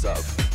mix of